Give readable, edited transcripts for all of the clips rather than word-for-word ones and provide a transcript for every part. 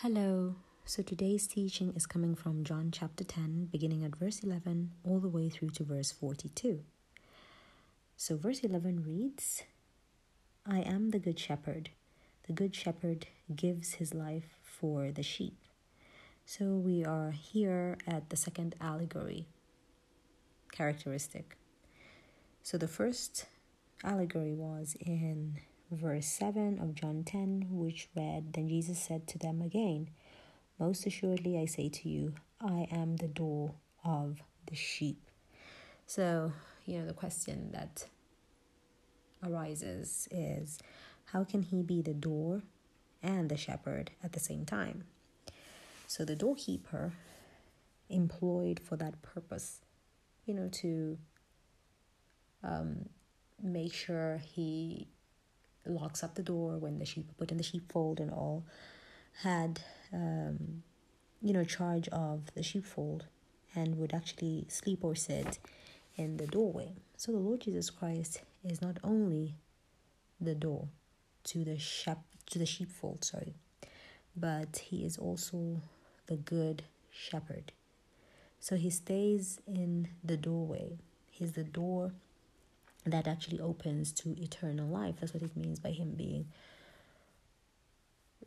Hello, so today's teaching is coming from John chapter 10, beginning at verse 11, all the way through to verse 42. So verse 11 reads, I am the good shepherd. The good shepherd gives his life for the sheep. So we are here at the second allegory, characteristic. So the first allegory was in Verse 7 of John 10, which read, Then Jesus said to them again, Most assuredly I say to you, I am the door of the sheep. So, the question that arises is, how can he be the door and the shepherd at the same time? So the doorkeeper employed for that purpose, to make sure he locks up the door when the sheep are put in the sheepfold and all, had, charge of the sheepfold and would actually sleep or sit in the doorway. So the Lord Jesus Christ is not only the door to the sheepfold, but he is also the good shepherd. So he stays in the doorway. He's the door that actually opens to eternal life. That's what it means by him being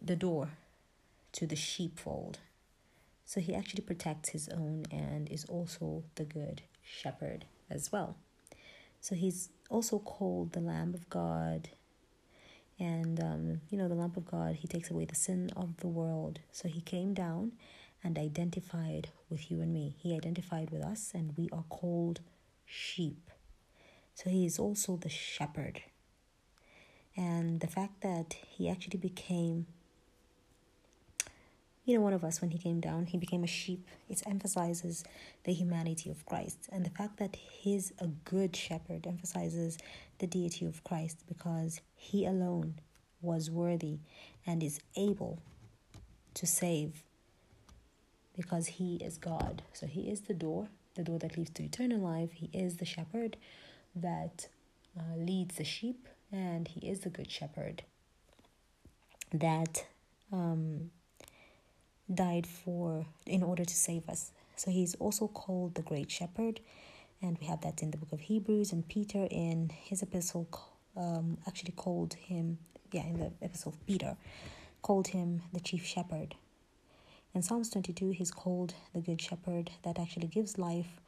the door to the sheepfold. So he actually protects his own and is also the good shepherd as well. So he's also called the Lamb of God. And, the Lamb of God, he takes away the sin of the world. So he came down and identified with you and me. He identified with us, and we are called sheep. So he is also the shepherd. And the fact that he actually became, one of us when he came down, he became a sheep. It emphasizes the humanity of Christ. And the fact that he's a good shepherd emphasizes the deity of Christ, because he alone was worthy and is able to save, because he is God. So he is the door that leads to eternal life. He is the shepherd that leads the sheep, and he is the good shepherd that died in order to save us. So he's also called the great shepherd, and we have that in the book of Hebrews, and Peter in his epistle called him the chief shepherd. In Psalms 22, he's called the good shepherd that actually gives life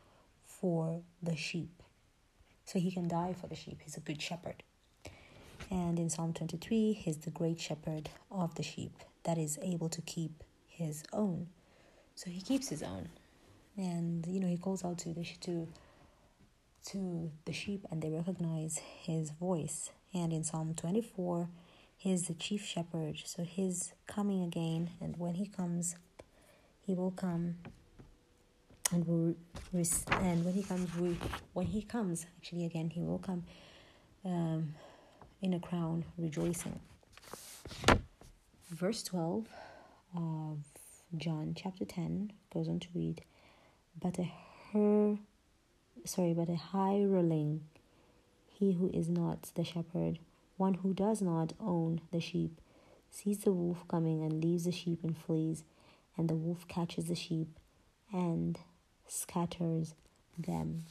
for the sheep. So he can die for the sheep. He's a good shepherd. And in Psalm 23, he's the great shepherd of the sheep that is able to keep his own. So he keeps his own. And, he calls out to the sheep, and they recognize his voice. And in Psalm 24, he's the chief shepherd. So he's coming again. And when he comes, he will come. And when he comes, he will come in a crown rejoicing. Verse 12 of John chapter 10 goes on to read, but a hireling, he who is not the shepherd, one who does not own the sheep, sees the wolf coming and leaves the sheep and flees, and the wolf catches the sheep and scatters them.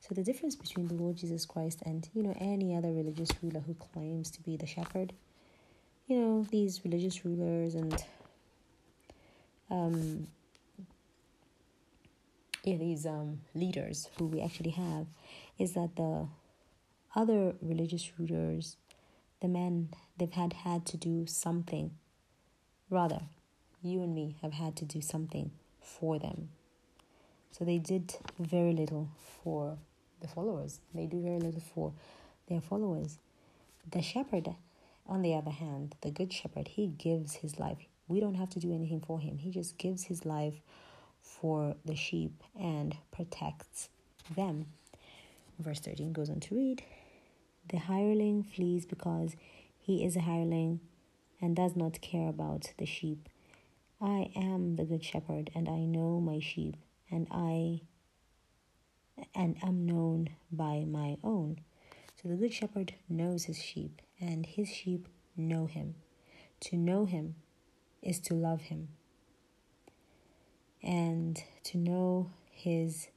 So the difference between the Lord Jesus Christ and, any other religious ruler who claims to be the shepherd, these religious rulers and these leaders who we actually have, is that the other religious rulers, the men, they've had to do something. Rather, you and me have had to do something for them. So they did very little for the followers. They do very little for their followers. The shepherd, on the other hand, the good shepherd, he gives his life. We don't have to do anything for him. He just gives his life for the sheep and protects them. Verse 13 goes on to read, "The hireling flees because he is a hireling and does not care about the sheep. I am the good shepherd, and I know my sheep, and I am known by my own." So the good shepherd knows his sheep, and his sheep know him. To know him is to love him. And to know his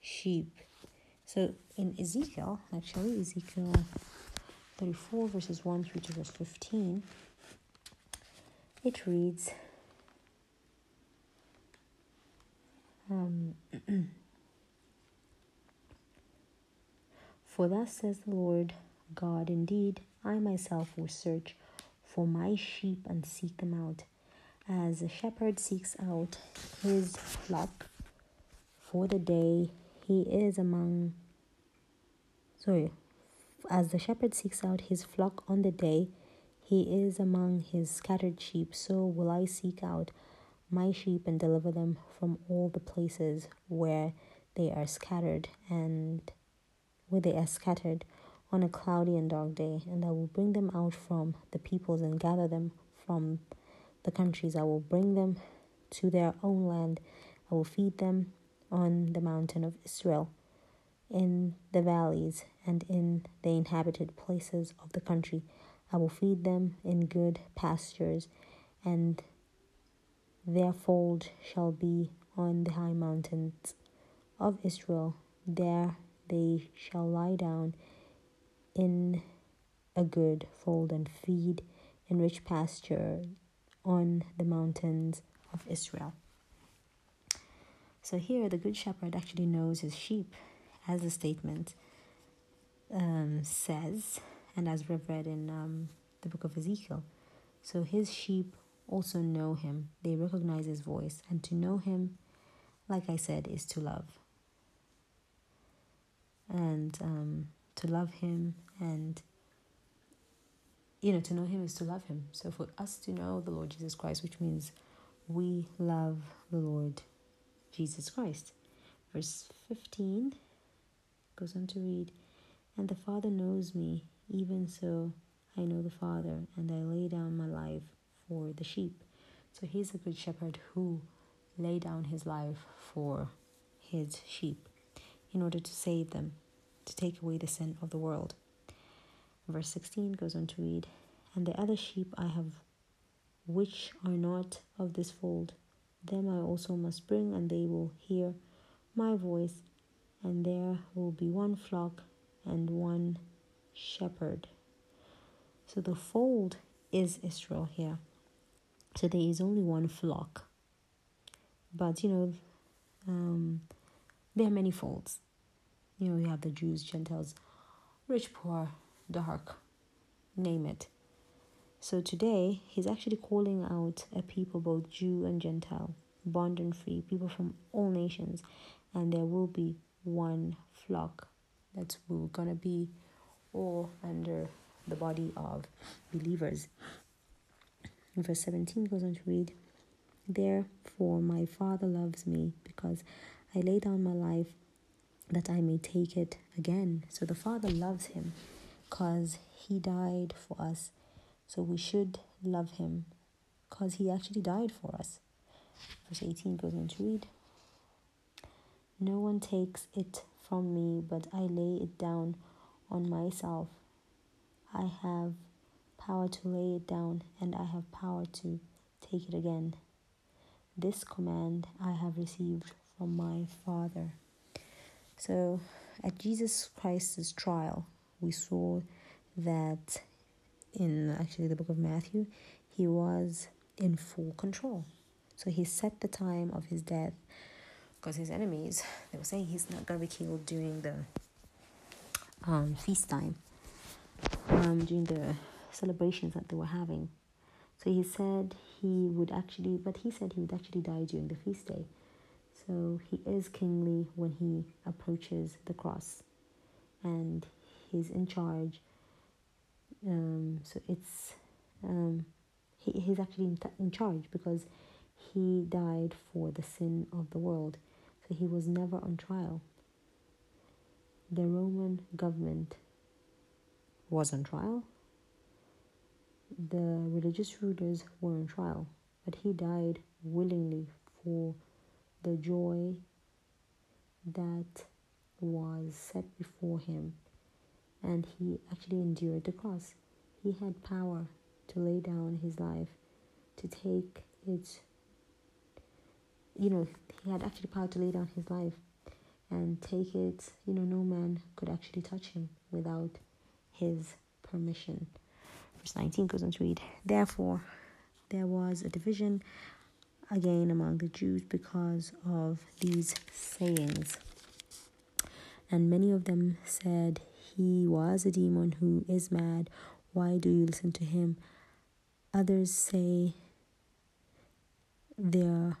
sheep. So in Ezekiel 34, verses 1 through to verse 15, it reads, "For thus says the Lord God, indeed, I myself will search for my sheep and seek them out, as a shepherd seeks out his flock as the shepherd seeks out his flock on the day he is among his scattered sheep, so will I seek out my sheep and deliver them from all the places where they are scattered, and where they are scattered on a cloudy and dark day. And I will bring them out from the peoples and gather them from the countries. I will bring them to their own land. I will feed them on the mountain of Israel, in the valleys, and in the inhabited places of the country. I will feed them in good pastures, and their fold shall be on the high mountains of Israel. There they shall lie down in a good fold and feed in rich pasture on the mountains of Israel." So here the good shepherd actually knows his sheep, as the statement says, and as we've read in the book of Ezekiel. So his sheep also know him. They recognize his voice, and to know him, like I said, is to love. And to love him, and to know him is to love him. So for us to know the Lord Jesus Christ, which means we love the Lord Jesus Christ. Verse 15 goes on to read, "And the Father knows me, even so I know the Father, and I lay down my life for the sheep." So he's a good shepherd who laid down his life for his sheep in order to save them, to take away the sin of the world. Verse 16 goes on to read, "And the other sheep I have, which are not of this fold, them I also must bring, and they will hear my voice, and there will be one flock and one shepherd." So the fold is Israel here. So there is only one flock. But, there are many folds. You have the Jews, Gentiles, rich, poor, dark, name it. So today, he's actually calling out a people, both Jew and Gentile, bond and free, people from all nations. And there will be one flock that we're going to be all under the body of believers. Verse 17 goes on to read, "Therefore my Father loves me, because I lay down my life that I may take it again." So the Father loves him because he died for us. So we should love him because he actually died for us. Verse 18 goes on to read, "No one takes it from me, but I lay it down on myself. I have power to lay it down, and I have power to take it again. This command I have received from my Father. So at Jesus Christ's trial, we saw that in actually the book of Matthew, he was in full control. So he set the time of his death, because his enemies, they were saying he's not going to be killed during the feast time, during the celebrations that they were having. So he said he would actually die during the feast day. So he is kingly when he approaches the cross, and he's in charge. So it's he's actually in charge, because he died for the sin of the world. So he was never on trial. The Roman government was on trial. The religious rulers were on trial, but he died willingly for the joy that was set before him, and he actually endured the cross. He had power to lay down his life, to take it, he had actually power to lay down his life and take it, no man could actually touch him without his permission. Verse 19 goes on to read, therefore there was a division again among the Jews because of these sayings. And many of them said, he was a demon who is mad. Why do you listen to him? Others say, there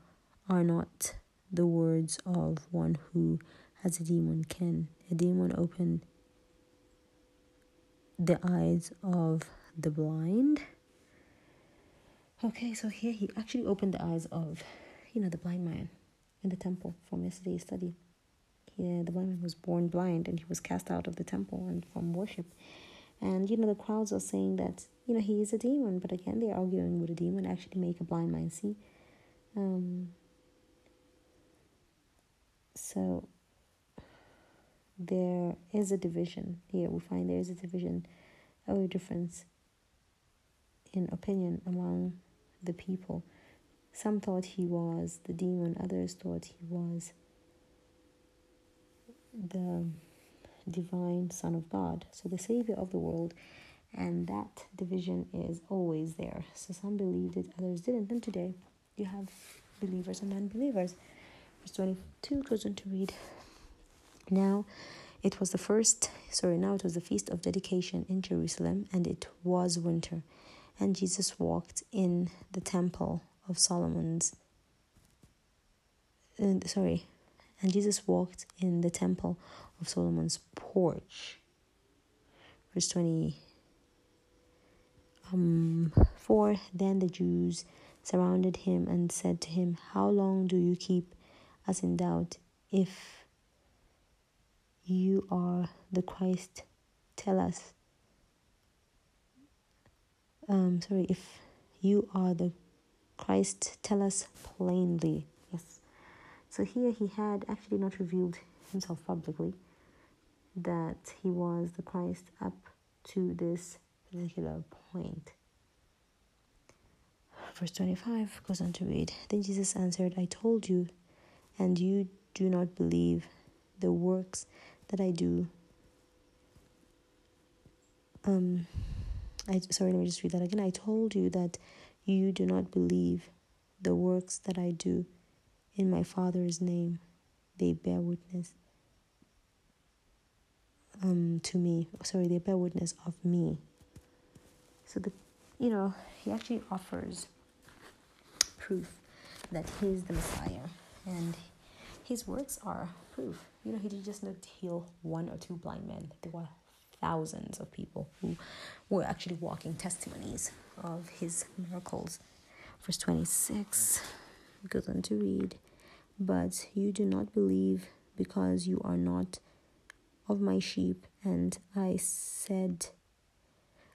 are not the words of one who has a demon. Can a demon open the eyes of the blind? Okay, so here he actually opened the eyes of, the blind man in the temple from yesterday's study. Yeah, the blind man was born blind, and he was cast out of the temple and from worship. And, the crowds are saying that, he is a demon. But again, they're arguing, would a demon actually make a blind man see? So there is a division here. We find there is a division, a difference in opinion among the people. Some thought he was the demon. Others thought he was the divine Son of God, so the Savior of the world. And that division is always there. So some believed it, others didn't. And today you have believers and non-believers. Verse 22 goes on to read, now it was the feast of dedication in Jerusalem, and it was winter. And Jesus walked in the temple of Solomon's. And Jesus walked in the temple of Solomon's porch. Verse 24. Then the Jews surrounded him and said to him, how long do you keep us in doubt? If you are the Christ, tell us. If you are the Christ, tell us plainly. Yes. So here he had actually not revealed himself publicly that he was the Christ up to this particular point. Verse 25 goes on to read, then Jesus answered, I told you, and you do not believe. The works that I do. Let me just read that again. I told you that you do not believe the works that I do. In my Father's name, they bear witness to me. They bear witness of me. So he actually offers proof that he's the Messiah, and his works are proof. He didn't just look to heal one or two blind men. There were thousands of people who were actually walking testimonies of his miracles. Verse 26 goes on to read, but you do not believe because you are not of my sheep, and as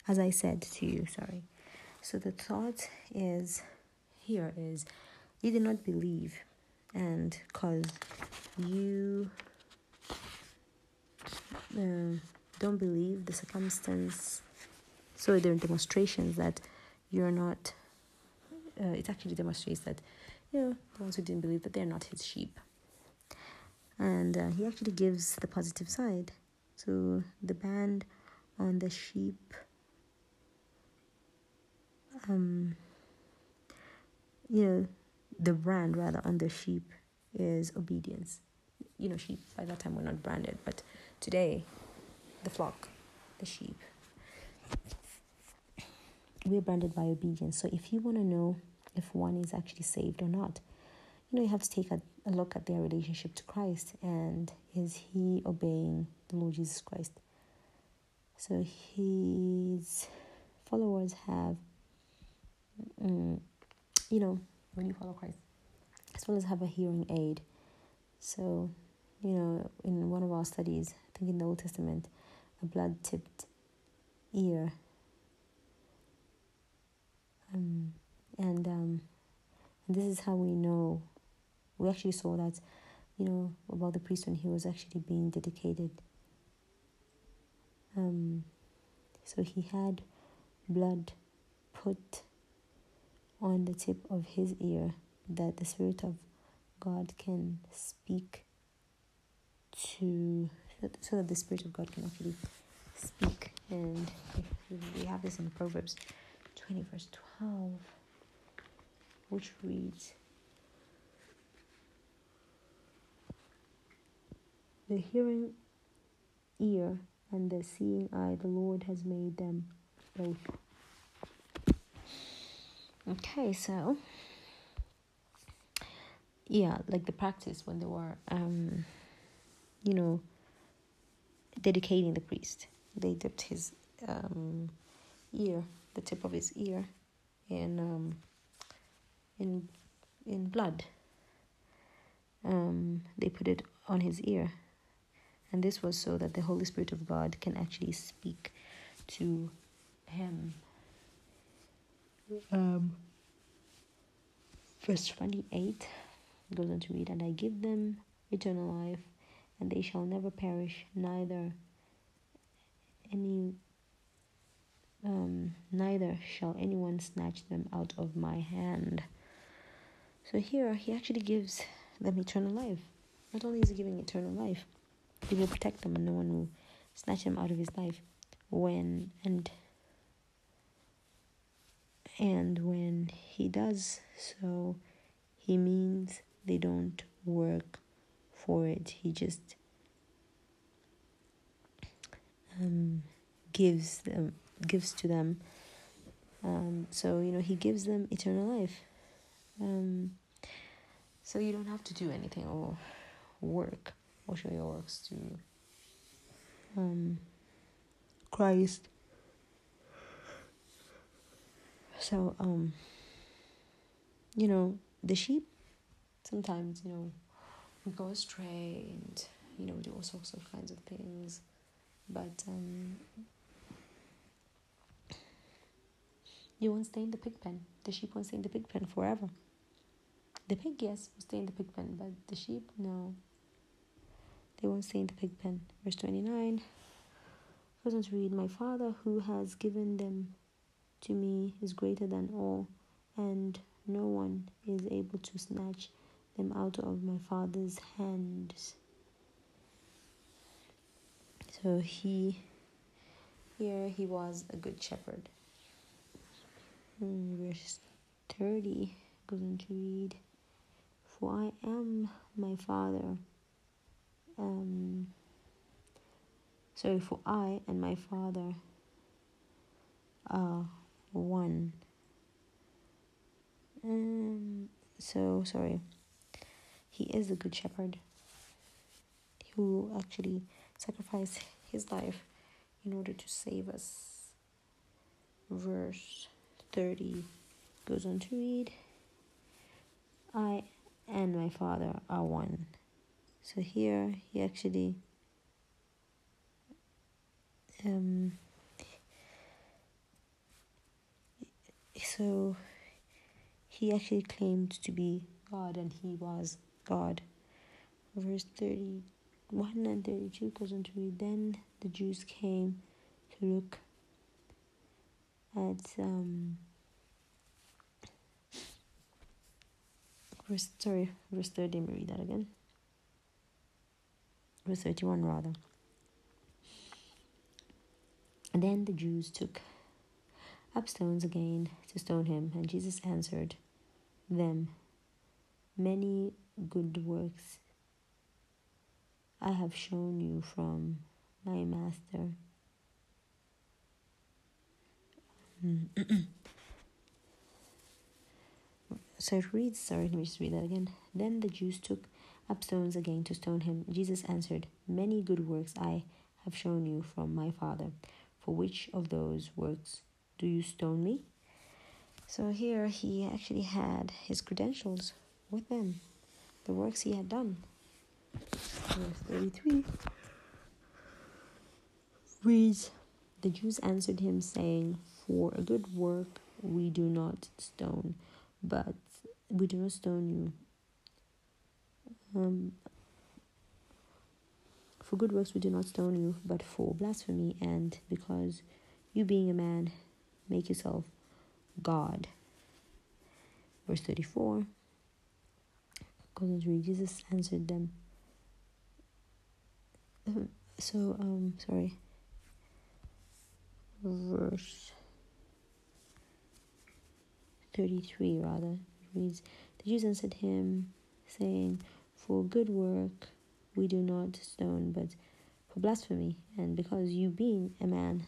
I said to you. So the thought is here is, you did not believe, and because you don't believe the circumstance So there are demonstrations that you're not, it actually demonstrates that, you know, the ones who didn't believe, that they're not his sheep. And he actually gives the positive side. So the ban on the sheep, you know, the brand rather on the sheep is obedience. You know, sheep by that time were not branded, but today, the flock, the sheep, we're branded by obedience. So if you want to know if one is actually saved or not, you know, you have to take a look at their relationship to Christ, and is he obeying the Lord Jesus Christ? So his followers have, you know, when you follow Christ, as well as have a hearing aid. So, you know, in one of our studies, I think in the Old Testament, a blood-tipped ear. And this is how we know. We actually saw that, you know, about the priest when he was actually being dedicated. So he had blood put on the tip of his ear that the Spirit of God can speak to, so that the Spirit of God can actually speak. And we have this in Proverbs 20 verse 12, which reads, the hearing ear and the seeing eye, the Lord has made them both. Okay, so yeah, like the practice when they were, you know, dedicating the priest, they dipped his ear, the tip of his ear, in blood. They put it on his ear, and this was so that the Holy Spirit of God can actually speak to him. Verse 28. Goes on to read, and I give them eternal life, and they shall never perish, neither shall anyone snatch them out of my hand. So here he actually gives them eternal life. Not only is he giving eternal life, he will protect them, and no one will snatch them out of his life. When he does so, he means they don't work for it. He just gives to them. So, you know, he gives them eternal life. So you don't have to do anything or work or show your works to Christ. So, you know, the sheep, sometimes, you know, we go astray and, you know, we do all sorts of kinds of things. But you won't stay in the pig pen. The sheep won't stay in the pig pen forever. The pig, yes, will stay in the pig pen, but the sheep, no. They won't stay in the pig pen. Verse 29. I was going to read, my Father who has given them to me is greater than all, and no one is able to snatch them out of my Father's hands. So he was a good shepherd. Verse 30 goes on to read, for I am my Father. For I and my Father are one. He is the good shepherd who actually sacrificed his life in order to save us. Verse 30 goes on to read, I and my Father are one. So here he actually he actually claimed to be God, and he was God. Verse 31 and 32 goes on to read, then the Jews came to look at verse 30. Let me read that again. Verse 31 rather. And then the Jews took up stones again to stone him, and Jesus answered them, many good works I have shown you from my master. Let me just read that again. Then the Jews took up stones again to stone him. Jesus answered, many good works I have shown you from my Father. For which of those works do you stone me? So here he actually had his credentials with them, the works he had done. Verse 33 reads, the Jews answered him, saying, for a good work we do not stone you. For good works we do not stone you, but for blasphemy, and because you, being a man, make yourself God. Verse 34. Jesus answered them. Verse 33 rather reads, the Jews answered him, saying, for good work we do not stone, but for blasphemy, and because you, being a man,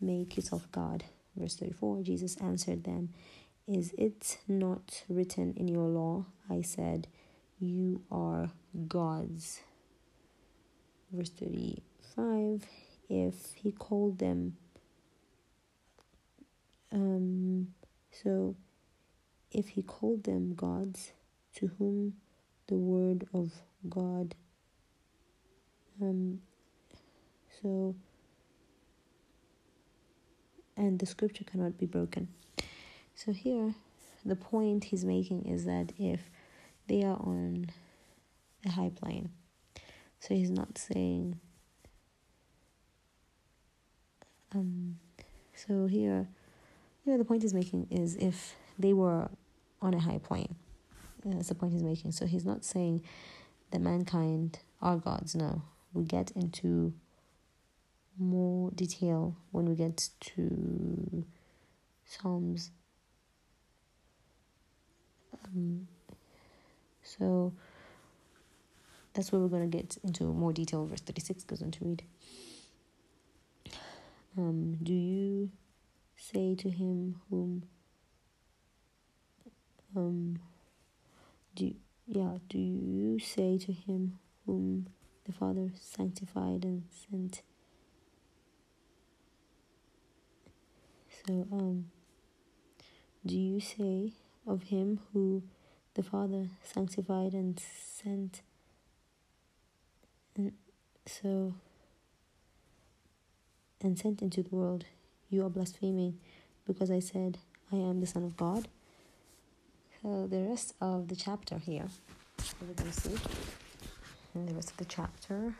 make yourself God. Verse 34, Jesus answered them, is it not written in your law, I said, you are gods? Verse 35, if he called them, if he called them gods, to whom the word of God, and the scripture cannot be broken. So here, the point he's making is that if they are on a high plane, so he's not saying, so here, you know, the point he's making is if they were on a high plane. That's the point he's making. So he's not saying that mankind are gods. No, we get into more detail when we get to Psalms. So that's where we're going to get into more detail. Verse 36 goes on to read. Do you say to him whom... Do you say to him whom the Father sanctified and sent? So, do you say of him who the Father sanctified and sent? And sent into the world, you are blaspheming, because I said, I am the Son of God. The rest of the chapter here, we're going to see, in the rest of the chapter,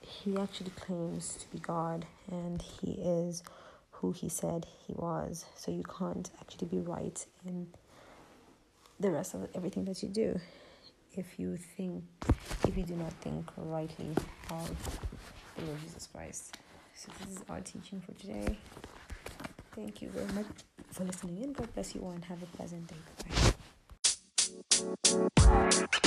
he actually claims to be God, and he is who he said he was. So you can't actually be right in the rest of everything that you do if you do not think rightly of the Lord Jesus Christ. So this is our teaching for today. Thank you very much for listening in. God bless you all and have a pleasant day. Bye.